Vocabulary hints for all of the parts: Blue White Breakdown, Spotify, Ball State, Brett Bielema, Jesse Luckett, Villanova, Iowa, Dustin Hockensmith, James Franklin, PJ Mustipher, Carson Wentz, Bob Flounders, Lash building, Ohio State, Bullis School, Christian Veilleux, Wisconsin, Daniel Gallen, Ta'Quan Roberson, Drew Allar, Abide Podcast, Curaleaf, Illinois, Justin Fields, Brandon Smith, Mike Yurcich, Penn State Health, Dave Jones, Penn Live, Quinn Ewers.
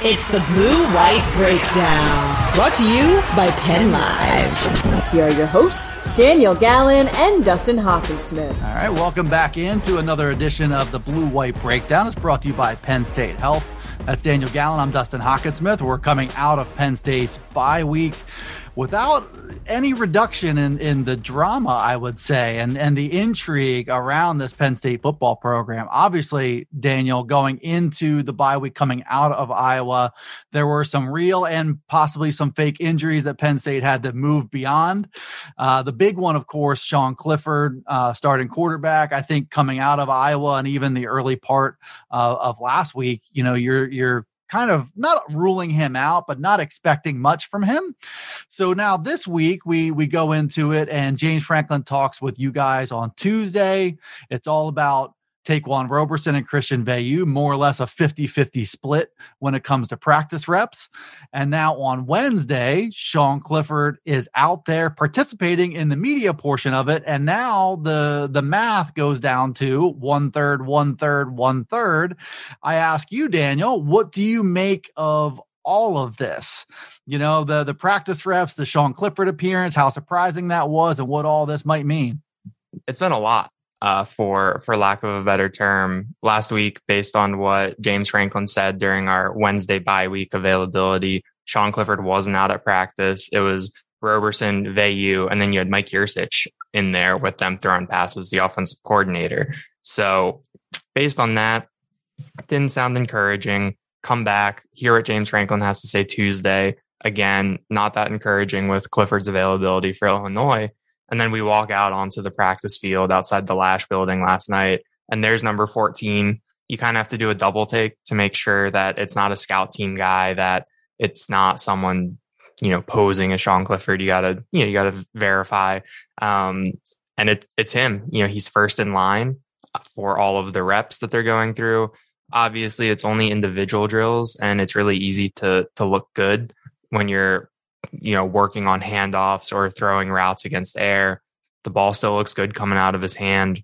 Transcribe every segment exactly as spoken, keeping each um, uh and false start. It's the Blue White Breakdown, brought to you by Penn Live. Here are your hosts, Daniel Gallen and Dustin Hockensmith. All right, welcome back into another edition of the Blue White Breakdown. It's brought to you by Penn State Health. That's Daniel Gallen. I'm Dustin Hockensmith. We're coming out of Penn State's bye week without any reduction in, in the drama, I would say, and, and the intrigue around this Penn State football program. Obviously, Daniel, going into the bye week coming out of Iowa, there were some real and possibly some fake injuries that Penn State had to move beyond. Uh, the big one, of course, Sean Clifford, uh, starting quarterback. I think coming out of Iowa and even the early part uh, of last week, you know, you're you're kind of not ruling him out, but not expecting much from him. So now this week we we go into it, and James Franklin talks with you guys on Tuesday. It's all about Ta'Quan Roberson and Christian Veilleux, more or less a fifty-fifty split when it comes to practice reps. And now on Wednesday, Sean Clifford is out there participating in the media portion of it. And now the, the math goes down to one third, one third, one third. I ask you, Daniel, what do you make of all of this? You know, the, the practice reps, the Sean Clifford appearance, how surprising that was, and what all this might mean. It's been a lot. Uh, for for lack of a better term, last week, based on what James Franklin said during our Wednesday bye week availability, Sean Clifford wasn't out at practice. It was Roberson, Veilleux, and then you had Mike Yurcich in there with them throwing passes, the offensive coordinator. So based on that, it didn't sound encouraging. Come back, hear what James Franklin has to say Tuesday. Again, not that encouraging with Clifford's availability for Illinois. And then we walk out onto the practice field outside the Lash building last night, and there's number fourteen. You kind of have to do a double take to make sure that it's not a scout team guy, that it's not someone, you know, posing as Sean Clifford. You gotta, you know, you gotta verify. Um, and it, it's him. You know, he's first in line for all of the reps that they're going through. Obviously, it's only individual drills, and it's really easy to to look good when you're, you know, working on handoffs or throwing routes against air. The ball still looks good coming out of his hand.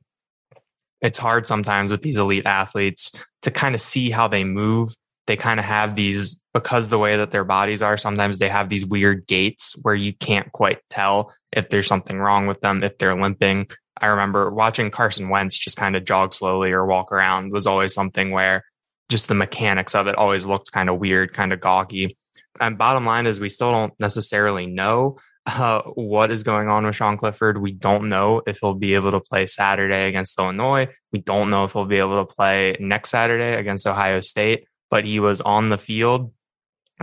It's hard sometimes with these elite athletes to kind of see how they move. They kind of have these, because the way that their bodies are, sometimes they have these weird gaits where you can't quite tell if there's something wrong with them, if they're limping. I remember watching Carson Wentz just kind of jog slowly or walk around was always something where just the mechanics of it always looked kind of weird, kind of gawky. And bottom line is we still don't necessarily know uh, what is going on with Sean Clifford. We don't know if he'll be able to play Saturday against Illinois. We don't know if he'll be able to play next Saturday against Ohio State. But he was on the field.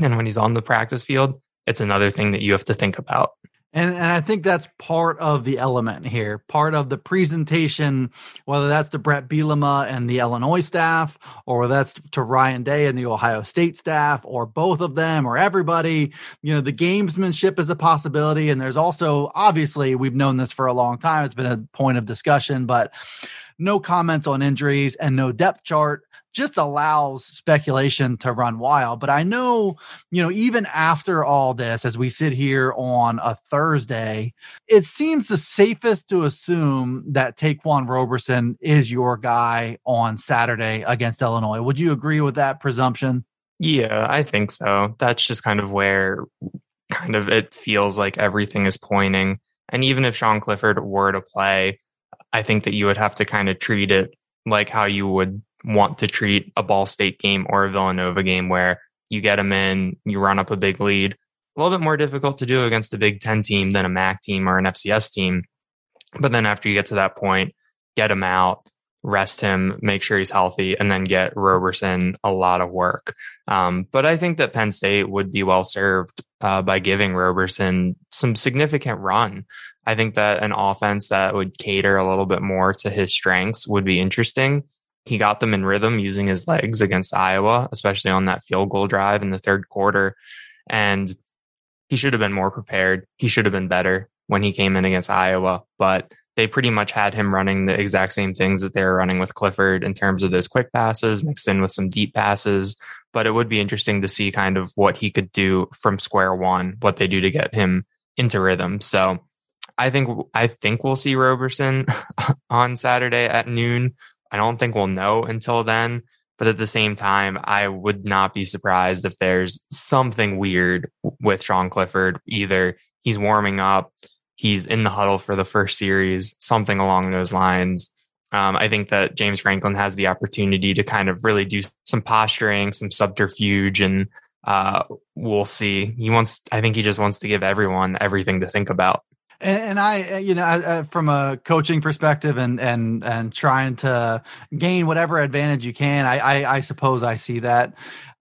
And when he's on the practice field, it's another thing that you have to think about. And, and I think that's part of the element here, part of the presentation, whether that's to Brett Bielema and the Illinois staff, or that's to Ryan Day and the Ohio State staff, or both of them, or everybody. You know, the gamesmanship is a possibility. And there's also, obviously, we've known this for a long time. It's been a point of discussion, but no comments on injuries and no depth chart just allows speculation to run wild. But I know, you know, even after all this, as we sit here on a Thursday, it seems the safest to assume that Ta'Quan Roberson is your guy on Saturday against Illinois. Would you agree with that presumption? Yeah, I think so. That's just kind of where kind of it feels like everything is pointing. And even if Sean Clifford were to play, I think that you would have to kind of treat it like how you would want to treat a Ball State game or a Villanova game, where you get them in, you run up a big lead, a little bit more difficult to do against a Big Ten team than a MAC team or an F C S team. But then after you get to that point, get him out, rest him, make sure he's healthy, and then get Roberson a lot of work. Um, but I think that Penn State would be well served uh, by giving Roberson some significant run. I think that an offense that would cater a little bit more to his strengths would be interesting. He got them in rhythm using his legs against Iowa, especially on that field goal drive in the third quarter. And he should have been more prepared. He should have been better when he came in against Iowa, but they pretty much had him running the exact same things that they were running with Clifford in terms of those quick passes mixed in with some deep passes. But it would be interesting to see kind of what he could do from square one, what they do to get him into rhythm. So I think I think we'll see Roberson on Saturday at noon. I don't think we'll know until then. But at the same time, I would not be surprised if there's something weird with Sean Clifford. Either he's warming up, he's in the huddle for the first series, something along those lines. Um, I think that James Franklin has the opportunity to kind of really do some posturing, some subterfuge, and uh, we'll see. He wants, I think he just wants to give everyone everything to think about. And, and I, you know, I, I, from a coaching perspective and, and, and trying to gain whatever advantage you can, I, I, I suppose I see that.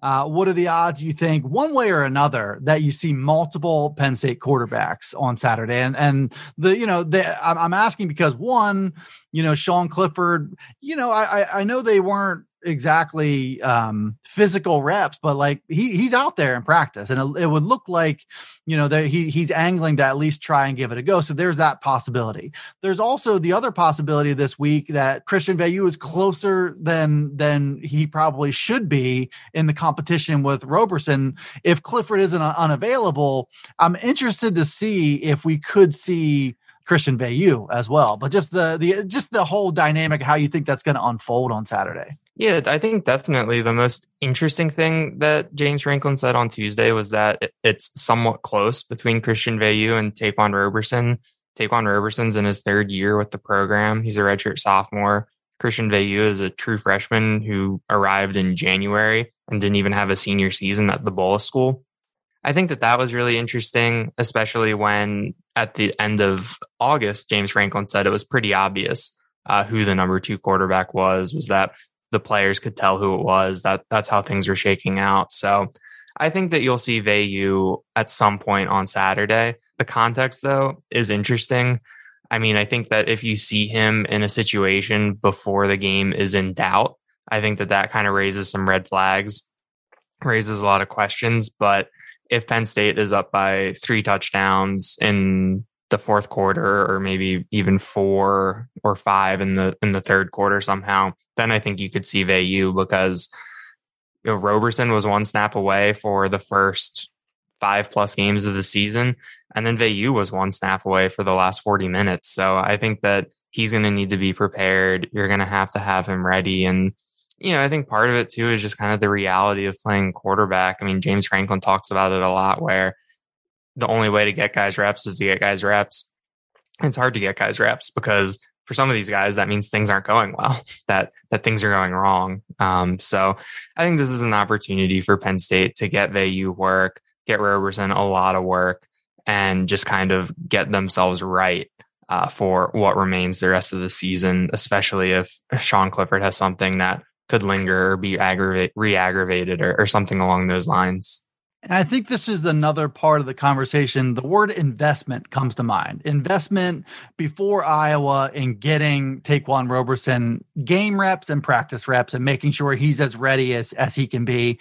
Uh, what are the odds, you think, one way or another, that you see multiple Penn State quarterbacks on Saturday? And and the you know the, I'm, I'm asking because one, you know, Sean Clifford, you know, I I know they weren't exactly um, physical reps, but like he he's out there in practice, and it, it would look like, you know, that he he's angling to at least try and give it a go. So there's that possibility. There's also the other possibility this week that Christian Veilleux is closer than than he probably should be in the competition with Roberson. If Clifford isn't unavailable, I'm interested to see if we could see Christian Veilleux as well. But just the the just the whole dynamic, how you think that's going to unfold on Saturday. Yeah, I think definitely the most interesting thing that James Franklin said on Tuesday was that it's somewhat close between Christian Veilleux and Ta'Quan Roberson. Ta'Quan Roberson's in his third year with the program. He's a redshirt sophomore. Christian Veilleux is a true freshman who arrived in January and didn't even have a senior season at the Bullis School. I think that that was really interesting, especially when at the end of August, James Franklin said it was pretty obvious uh, who the number two quarterback was, was that the players could tell who it was. That that's how things were shaking out. So I think that you'll see Veilleux at some point on Saturday. The context, though, is interesting. I mean, I think that if you see him in a situation before the game is in doubt, I think that that kind of raises some red flags, raises a lot of questions. But if Penn State is up by three touchdowns in the fourth quarter, or maybe even four or five in the in the third quarter somehow, then I think you could see Veilleux, because you know, Roberson was one snap away for the first five plus games of the season, and then Veilleux was one snap away for the last forty minutes. So I think that he's going to need to be prepared. You're going to have to have him ready. And you know, I think part of it too is just kind of the reality of playing quarterback. I mean, James Franklin talks about it a lot, where the only way to get guys reps is to get guys reps. It's hard to get guys reps because for some of these guys, that means things aren't going well, that that things are going wrong. Um, so I think this is an opportunity for Penn State to get Veilleux work, get Roberson a lot of work, and just kind of get themselves right uh, for what remains the rest of the season, especially if Sean Clifford has something that could linger or be aggravate, re-aggravated or, or something along those lines. And I think this is another part of the conversation. The word investment comes to mind. Investment before Iowa in getting Ta'Quan Roberson game reps and practice reps and making sure he's as ready as, as he can be.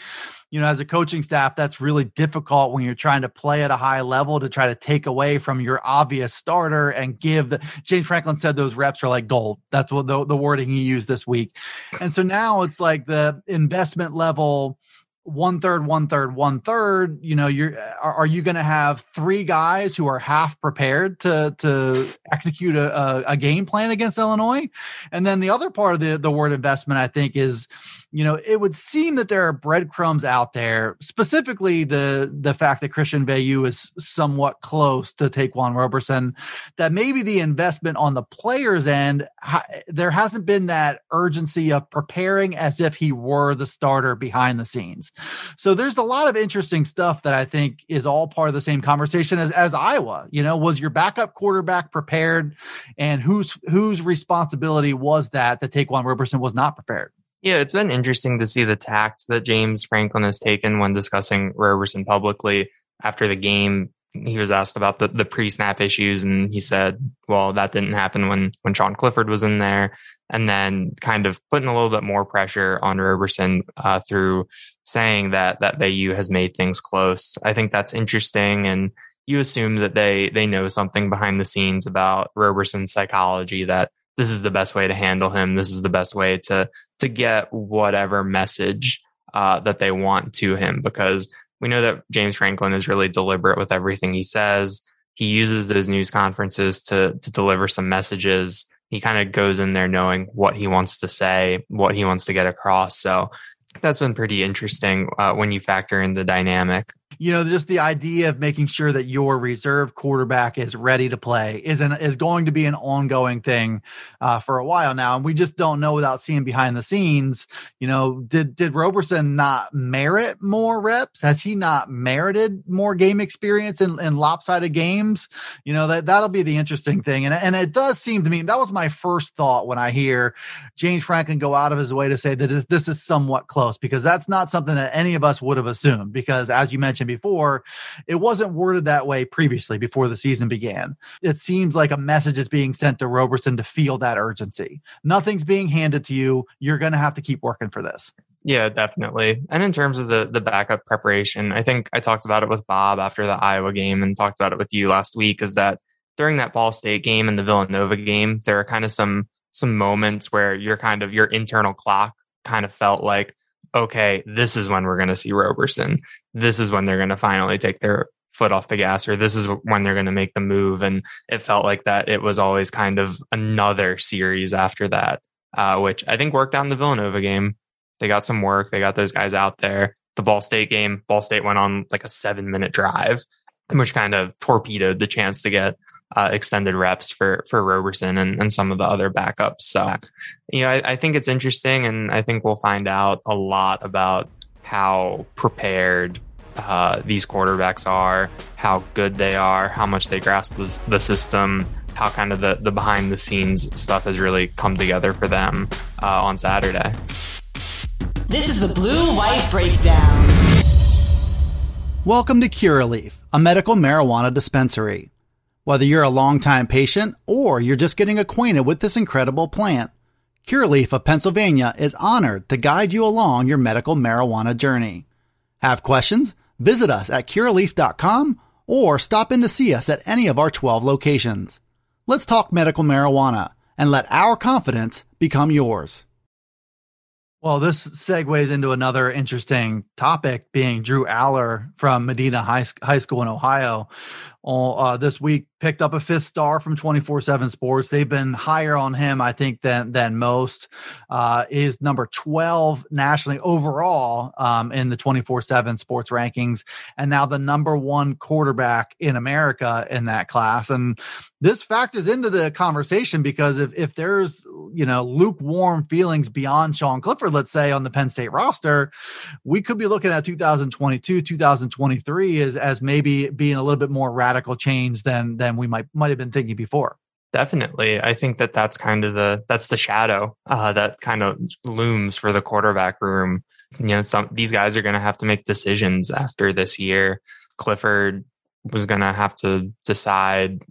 You know, as a coaching staff, that's really difficult when you're trying to play at a high level to try to take away from your obvious starter and give the James Franklin said those reps are like gold. That's what the, the wording he used this week. And so now it's like the investment level, one third, one third, one third, you know, you're, are, are you going to have three guys who are half prepared to, to execute a, a, a game plan against Illinois? And then the other part of the, the word investment, I think is, you know, it would seem that there are breadcrumbs out there, specifically the, the fact that Christian Veilleux is somewhat close to Ta'Quan Roberson, that maybe the investment on the player's end, ha- there hasn't been that urgency of preparing as if he were the starter behind the scenes. So there's a lot of interesting stuff that I think is all part of the same conversation as, as Iowa. You know, was your backup quarterback prepared, and whose whose responsibility was that that Ta'Quan Roberson was not prepared? Yeah, it's been interesting to see the tact that James Franklin has taken when discussing Roberson publicly. After the game, he was asked about the, the pre-snap issues, and he said, well, that didn't happen when, when Sean Clifford was in there. And then kind of putting a little bit more pressure on Roberson uh, through saying that that Veilleux has made things close. I think that's interesting. And you assume that they they know something behind the scenes about Roberson's psychology, that this is the best way to handle him. This is the best way to to get whatever message uh, that they want to him, because we know that James Franklin is really deliberate with everything he says. He uses those news conferences to to deliver some messages. He kind of goes in there knowing what he wants to say, what he wants to get across. So that's been pretty interesting uh, when you factor in the dynamic. You know, just the idea of making sure that your reserve quarterback is ready to play is an, is going to be an ongoing thing uh, for a while now. And we just don't know without seeing behind the scenes. You know, did did Roberson not merit more reps? Has he not merited more game experience in, in lopsided games? You know, that, that'll be the interesting thing. And, and it does seem to me, that was my first thought when I hear James Franklin go out of his way to say that this, this is somewhat close, because that's not something that any of us would have assumed. Because as you mentioned before, it wasn't worded that way previously before the season began. It seems like a message is being sent to Roberson to feel that urgency. Nothing's being handed to you. You're going to have to keep working for this. Yeah, definitely. And in terms of the the backup preparation, I think I talked about it with Bob after the Iowa game and talked about it with you last week, is that during that Ball State game and the Villanova game, there are kind of some some moments where your kind of your internal clock kind of felt like, okay, this is when we're going to see Roberson. This is when they're going to finally take their foot off the gas, or this is when they're going to make the move. And it felt like that it was always kind of another series after that, uh, which I think worked out in the Villanova game. They got some work. They got those guys out there. The Ball State game, Ball State went on like a seven minute drive, which kind of torpedoed the chance to get Uh, extended reps for for Roberson and, and some of the other backups. So, you know, I, I think it's interesting, and I think we'll find out a lot about how prepared uh, these quarterbacks are, how good they are, how much they grasp the, the system, how kind of the, the behind the scenes stuff has really come together for them uh, on Saturday. This is the Blue White Breakdown. Welcome to Curaleaf, a medical marijuana dispensary. Whether you're a longtime patient or you're just getting acquainted with this incredible plant, Curaleaf of Pennsylvania is honored to guide you along your medical marijuana journey. Have questions? Visit us at curaleaf dot com or stop in to see us at any of our twelve locations. Let's talk medical marijuana and let our confidence become yours. Well, this segues into another interesting topic, being Drew Allar from Medina High, High School in Ohio. Uh, this week picked up a fifth star from twenty-four seven Sports. They've been higher on him, I think, than than most. Uh, is number twelve nationally overall um, in the twenty-four seven Sports rankings, and now the number one quarterback in America in that class. And this factors into the conversation, because if if there's, you know, lukewarm feelings beyond Sean Clifford, let's say, on the Penn State roster, we could be looking at two thousand twenty-two, two thousand twenty-three as as maybe being a little bit more radical. Radical change than than we might might have been thinking before. Definitely, I think that that's kind of the that's the shadow uh, that kind of looms for the quarterback room. You know, some these guys are going to have to make decisions after this year. Clifford was going to have to decide.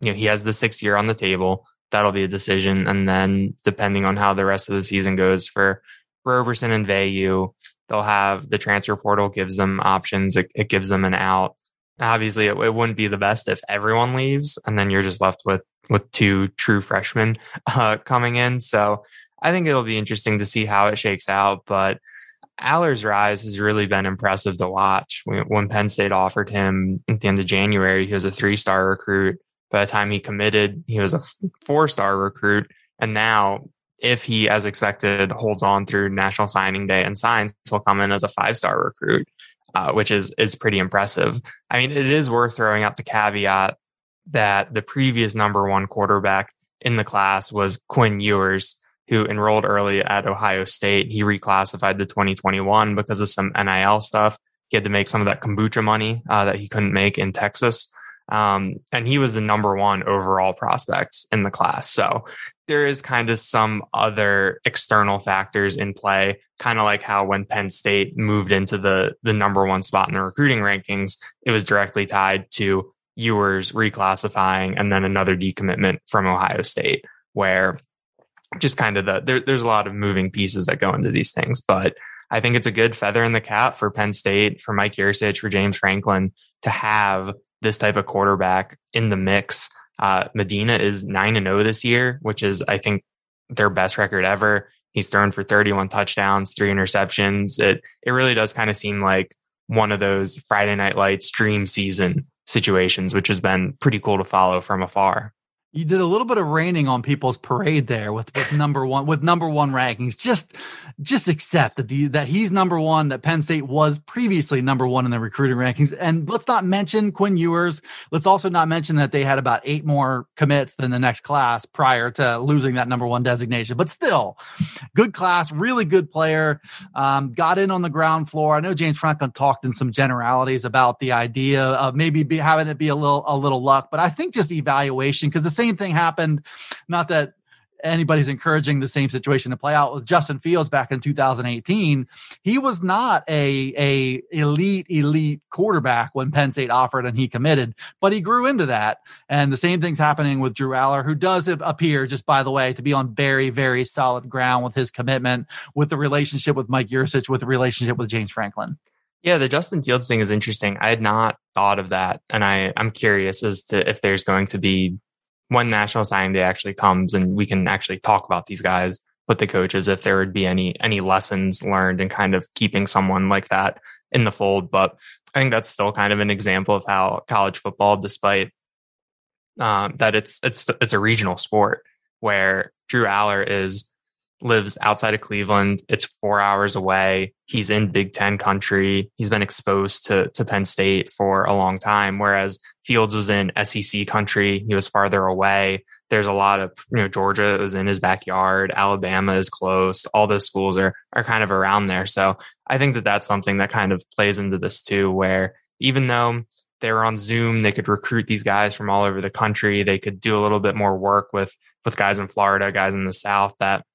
You know, he has the sixth year on the table. That'll be a decision, and then depending on how the rest of the season goes for Roberson and Veilleux, they'll have the transfer portal gives them options. It, it gives them an out. Obviously, it, it wouldn't be the best if everyone leaves, and then you're just left with with two true freshmen uh, coming in. So I think it'll be interesting to see how it shakes out. But Allar's rise has really been impressive to watch. When Penn State offered him at the end of January, he was a three-star recruit. By the time he committed, he was a four-star recruit. And now, if he, as expected, holds on through National Signing Day and signs, he'll come in as a five-star recruit. Uh, which is is pretty impressive. I mean, it is worth throwing out the caveat that the previous number one quarterback in the class was Quinn Ewers, who enrolled early at Ohio State. He reclassified to twenty twenty-one because of some N I L stuff. He had to make some of that kombucha money uh, that he couldn't make in Texas. Um, and he was the number one overall prospect in the class. So there is kind of some other external factors in play, kind of like how when Penn State moved into the, the number one spot in the recruiting rankings, it was directly tied to Ewers reclassifying and then another decommitment from Ohio State, where just kind of the there, there's a lot of moving pieces that go into these things. But I think it's a good feather in the cap for Penn State, for Mike Yurcich, for James Franklin to have this type of quarterback in the mix. Uh, Medina is nine and oh this year, which is, I think, their best record ever. He's thrown for thirty-one touchdowns, three interceptions. It it really does kind of seem like one of those Friday Night Lights dream season situations, which has been pretty cool to follow from afar. You did a little bit of raining on people's parade there with, with number one with number one rankings. Just just accept that the that he's number one, that Penn State was previously number one in the recruiting rankings. And let's not mention Quinn Ewers. Let's also not mention that they had about eight more commits than the next class prior to losing that number one designation. But still, good class, really good player, um, got in on the ground floor. I know James Franklin talked in some generalities about the idea of maybe be, having it be a little, a little luck, but I think just evaluation, because the same thing happened. Not that anybody's encouraging the same situation to play out with Justin Fields back in two thousand eighteen. He was not a, a elite, elite quarterback when Penn State offered and he committed, but he grew into that. And the same thing's happening with Drew Allar, who does appear, just by the way, to be on very, very solid ground with his commitment, with the relationship with Mike Yurcich, with the relationship with James Franklin. Yeah, the Justin Fields thing is interesting. I had not thought of that. And I, I'm curious as to if there's going to be when National Signing Day actually comes and we can actually talk about these guys with the coaches, if there would be any any lessons learned in kind of keeping someone like that in the fold. But I think that's still kind of an example of how college football, despite um, that it's it's it's a regional sport, where Drew Allar is lives outside of Cleveland. It's four hours away. He's in Big Ten country. He's been exposed to, to Penn State for a long time, whereas Fields was in S E C country. He was farther away. There's a lot of, you know, Georgia was in his backyard. Alabama is close. All those schools are are kind of around there. So I think that that's something that kind of plays into this too, where even though they were on Zoom, they could recruit these guys from all over the country. They could do a little bit more work with, with guys in Florida, guys in the South, that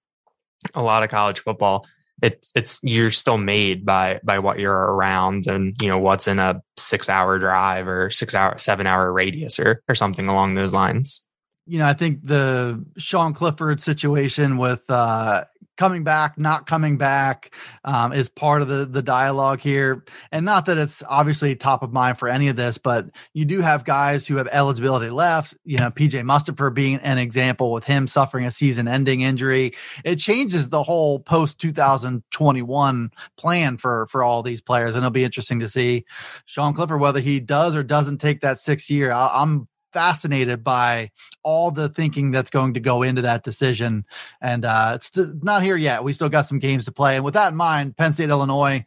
a lot of college football, it's it's you're still made by by what you're around and, you know, what's in a six hour drive or six hour, seven hour radius or or something along those lines. You know, I think the Sean Clifford situation with uh, coming back, not coming back um, is part of the the dialogue here. And not that it's obviously top of mind for any of this, but you do have guys who have eligibility left. You know, P J Mustipher being an example, with him suffering a season-ending injury. It changes the whole post-twenty twenty-one plan for, for all these players. And it'll be interesting to see Sean Clifford, whether he does or doesn't take that sixth year. I, I'm fascinated by all the thinking that's going to go into that decision. And uh, it's not here yet. We still got some games to play. And with that in mind, Penn State, Illinois,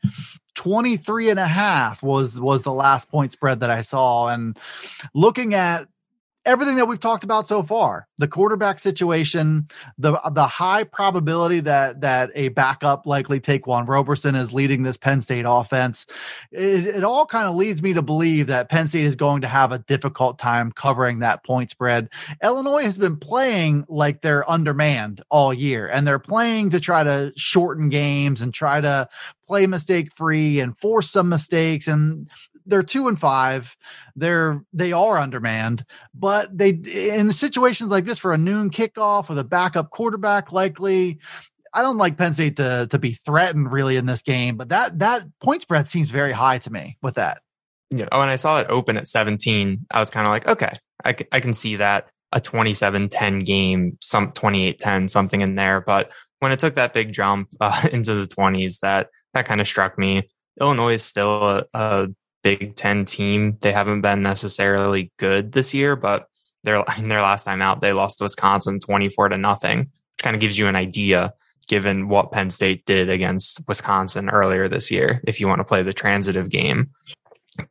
twenty-three and a half was, was the last point spread that I saw. And looking at everything that we've talked about so far, the quarterback situation, the the high probability that that a backup, likely Ta'Quan Roberson, is leading this Penn State offense, it, it all kind of leads me to believe that Penn State is going to have a difficult time covering that point spread. Illinois has been playing like they're undermanned all year, and they're playing to try to shorten games and try to play mistake-free and force some mistakes. And they're two and five. They're they are undermanned, but they in situations like this, for a noon kickoff with a backup quarterback, likely, I don't like Penn State to to be threatened really in this game. But that that point spread seems very high to me with that. Yeah. Oh, and I saw it open at seventeen. I was kind of like, okay, I, c- I can see that a twenty-seven ten game, some twenty-eight ten, something in there. But when it took that big jump uh, into the twenties, that that kind of struck me. Illinois is still a, a Big Ten team. They haven't been necessarily good this year, but their in their last time out, they lost to Wisconsin twenty-four to nothing, which kind of gives you an idea given what Penn State did against Wisconsin earlier this year, if you want to play the transitive game.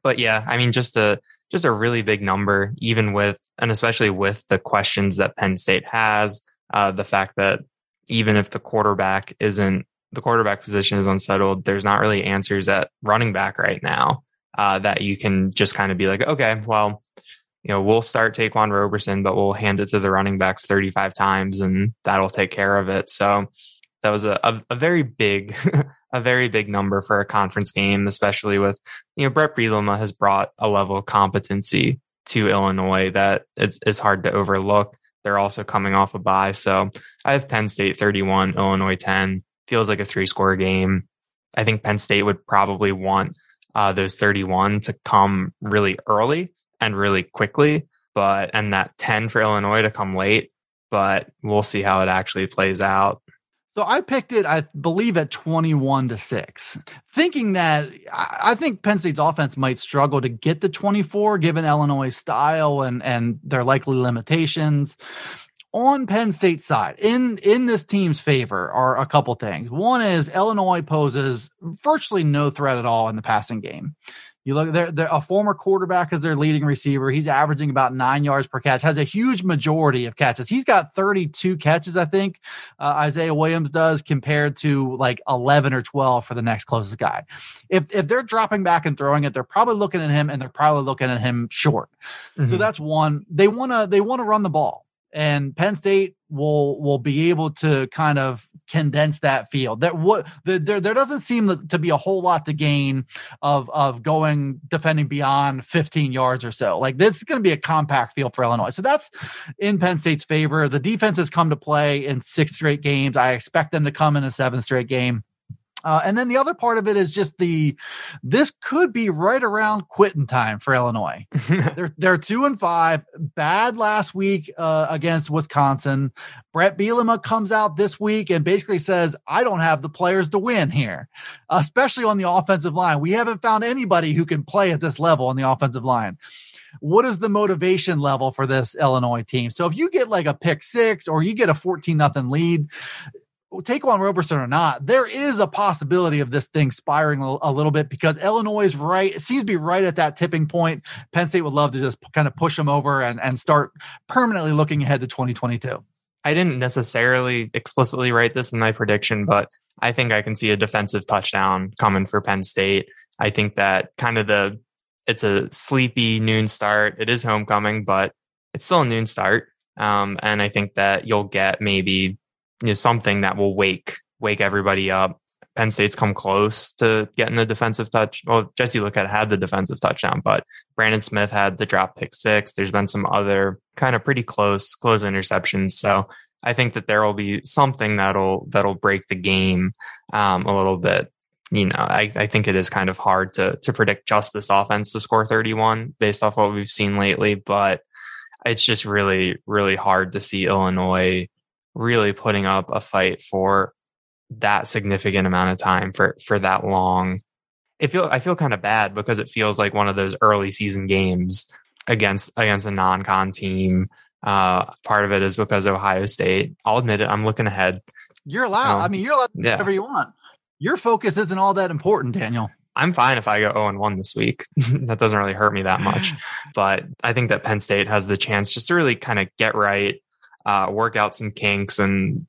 But yeah, I mean, just a just a really big number, even with, and especially with the questions that Penn State has, uh, the fact that even if the quarterback isn't, the quarterback position is unsettled, there's not really answers at running back right now uh, that you can just kind of be like, okay, well, you know, we'll start Ta'Quan Roberson, but we'll hand it to the running backs thirty-five times and that'll take care of it. So that was a, a, a very big, a very big number for a conference game, especially with, you know, Brett Bielema has brought a level of competency to Illinois that it's, it's hard to overlook. They're also coming off a bye. So I have Penn State thirty-one, Illinois ten. Feels like a three score game. I think Penn State would probably want uh, those thirty-one to come really early and really quickly, but, and that ten for Illinois to come late, but we'll see how it actually plays out. So I picked it, I believe, at twenty-one to six, thinking that I think Penn State's offense might struggle to get the twenty-four given Illinois' style and, and their likely limitations. On Penn State's side, in, in this team's favor are a couple things. One is Illinois poses virtually no threat at all in the passing game. You look, they're, they're a former quarterback is their leading receiver. He's averaging about nine yards per catch, has a huge majority of catches. He's got thirty-two catches, I think, uh, Isaiah Williams does, compared to like eleven or twelve for the next closest guy. If if they're dropping back and throwing it, they're probably looking at him and they're probably looking at him short. Mm-hmm. So that's one. They want to they want to run the ball. And Penn State will will be able to kind of condense that field. That what the, there there doesn't seem to be a whole lot to gain of of going defending beyond fifteen yards or so. Like, this is going to be a compact field for Illinois. So that's in Penn State's favor. The defense has come to play in six straight games. I expect them to come in a seventh straight game. Uh, and then the other part of it is just the, this could be right around quitting time for Illinois. they're they're two and five, bad last week uh, against Wisconsin. Brett Bielema comes out this week and basically says, I don't have the players to win here, especially on the offensive line. We haven't found anybody who can play at this level on the offensive line. What is the motivation level for this Illinois team? So if you get like a pick six or you get a fourteen nothing lead, Ta'Quan Roberson or not, there is a possibility of this thing spiraling a little bit because Illinois is right. It seems to be right at that tipping point. Penn State would love to just kind of push them over and, and start permanently looking ahead to twenty twenty-two. I didn't necessarily explicitly write this in my prediction, but I think I can see a defensive touchdown coming for Penn State. I think that kind of the, it's a sleepy noon start. It is homecoming, but it's still a noon start. Um, and I think that you'll get maybe, you know, something that will wake, wake everybody up. Penn State's come close to getting the defensive touch. Well, Jesse Luckett had the defensive touchdown, but Brandon Smith had the drop pick six. There's been some other kind of pretty close, close interceptions. So I think that there will be something that'll, that'll break the game um, a little bit. You know, I, I think it is kind of hard to, to predict just this offense to score thirty-one based off what we've seen lately, but it's just really, really hard to see Illinois really putting up a fight for that significant amount of time for, for that long. It feel, I feel kind of bad because it feels like one of those early season games against, against a non-con team. Uh, part of it is because Ohio State, I'll admit it, I'm looking ahead. You're allowed. Um, I mean, you're allowed to do yeah. whatever you want. Your focus isn't all that important, Daniel. I'm fine if I go oh and one this week. That doesn't really hurt me that much, but I think that Penn State has the chance just to really kind of get right, Uh, work out some kinks and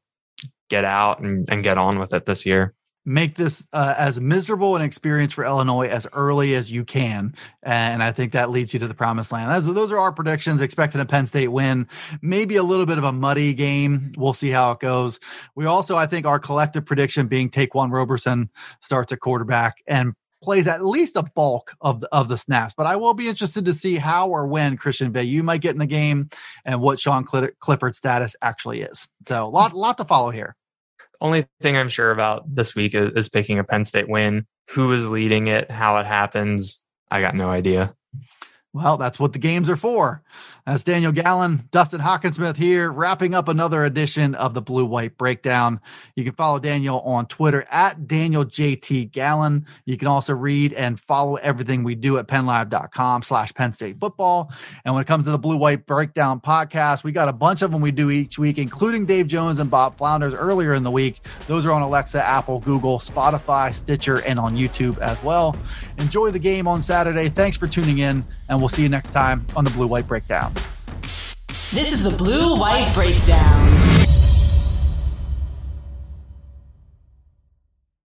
get out and, and get on with it this year. Make this uh, as miserable an experience for Illinois as early as you can. And I think that leads you to the promised land. As, those are our predictions, expecting a Penn State win, maybe a little bit of a muddy game. We'll see how it goes. We also, I think our collective prediction being Ta'Quan Roberson starts at quarterback and plays at least a bulk of the, of the snaps, but I will be interested to see how or when Christian Veilleux might get in the game and what Sean Clifford's status actually is. So a lot, lot to follow here. Only thing I'm sure about this week is, is picking a Penn State win. Who is leading it, how it happens, I got no idea. Well, that's what the games are for. That's Daniel Gallen, Dustin Hockensmith here, wrapping up another edition of the Blue White Breakdown. You can follow Daniel on Twitter at Daniel J T Gallen. You can also read and follow everything we do at PennLive.com slash Penn State football. And when it comes to the Blue White Breakdown podcast, we got a bunch of them we do each week, including Dave Jones and Bob Flounders earlier in the week. Those are on Alexa, Apple, Google, Spotify, Stitcher, and on YouTube as well. Enjoy the game on Saturday. Thanks for tuning in, and we'll see you next time on the Blue White Breakdown. This is the Blue White Breakdown.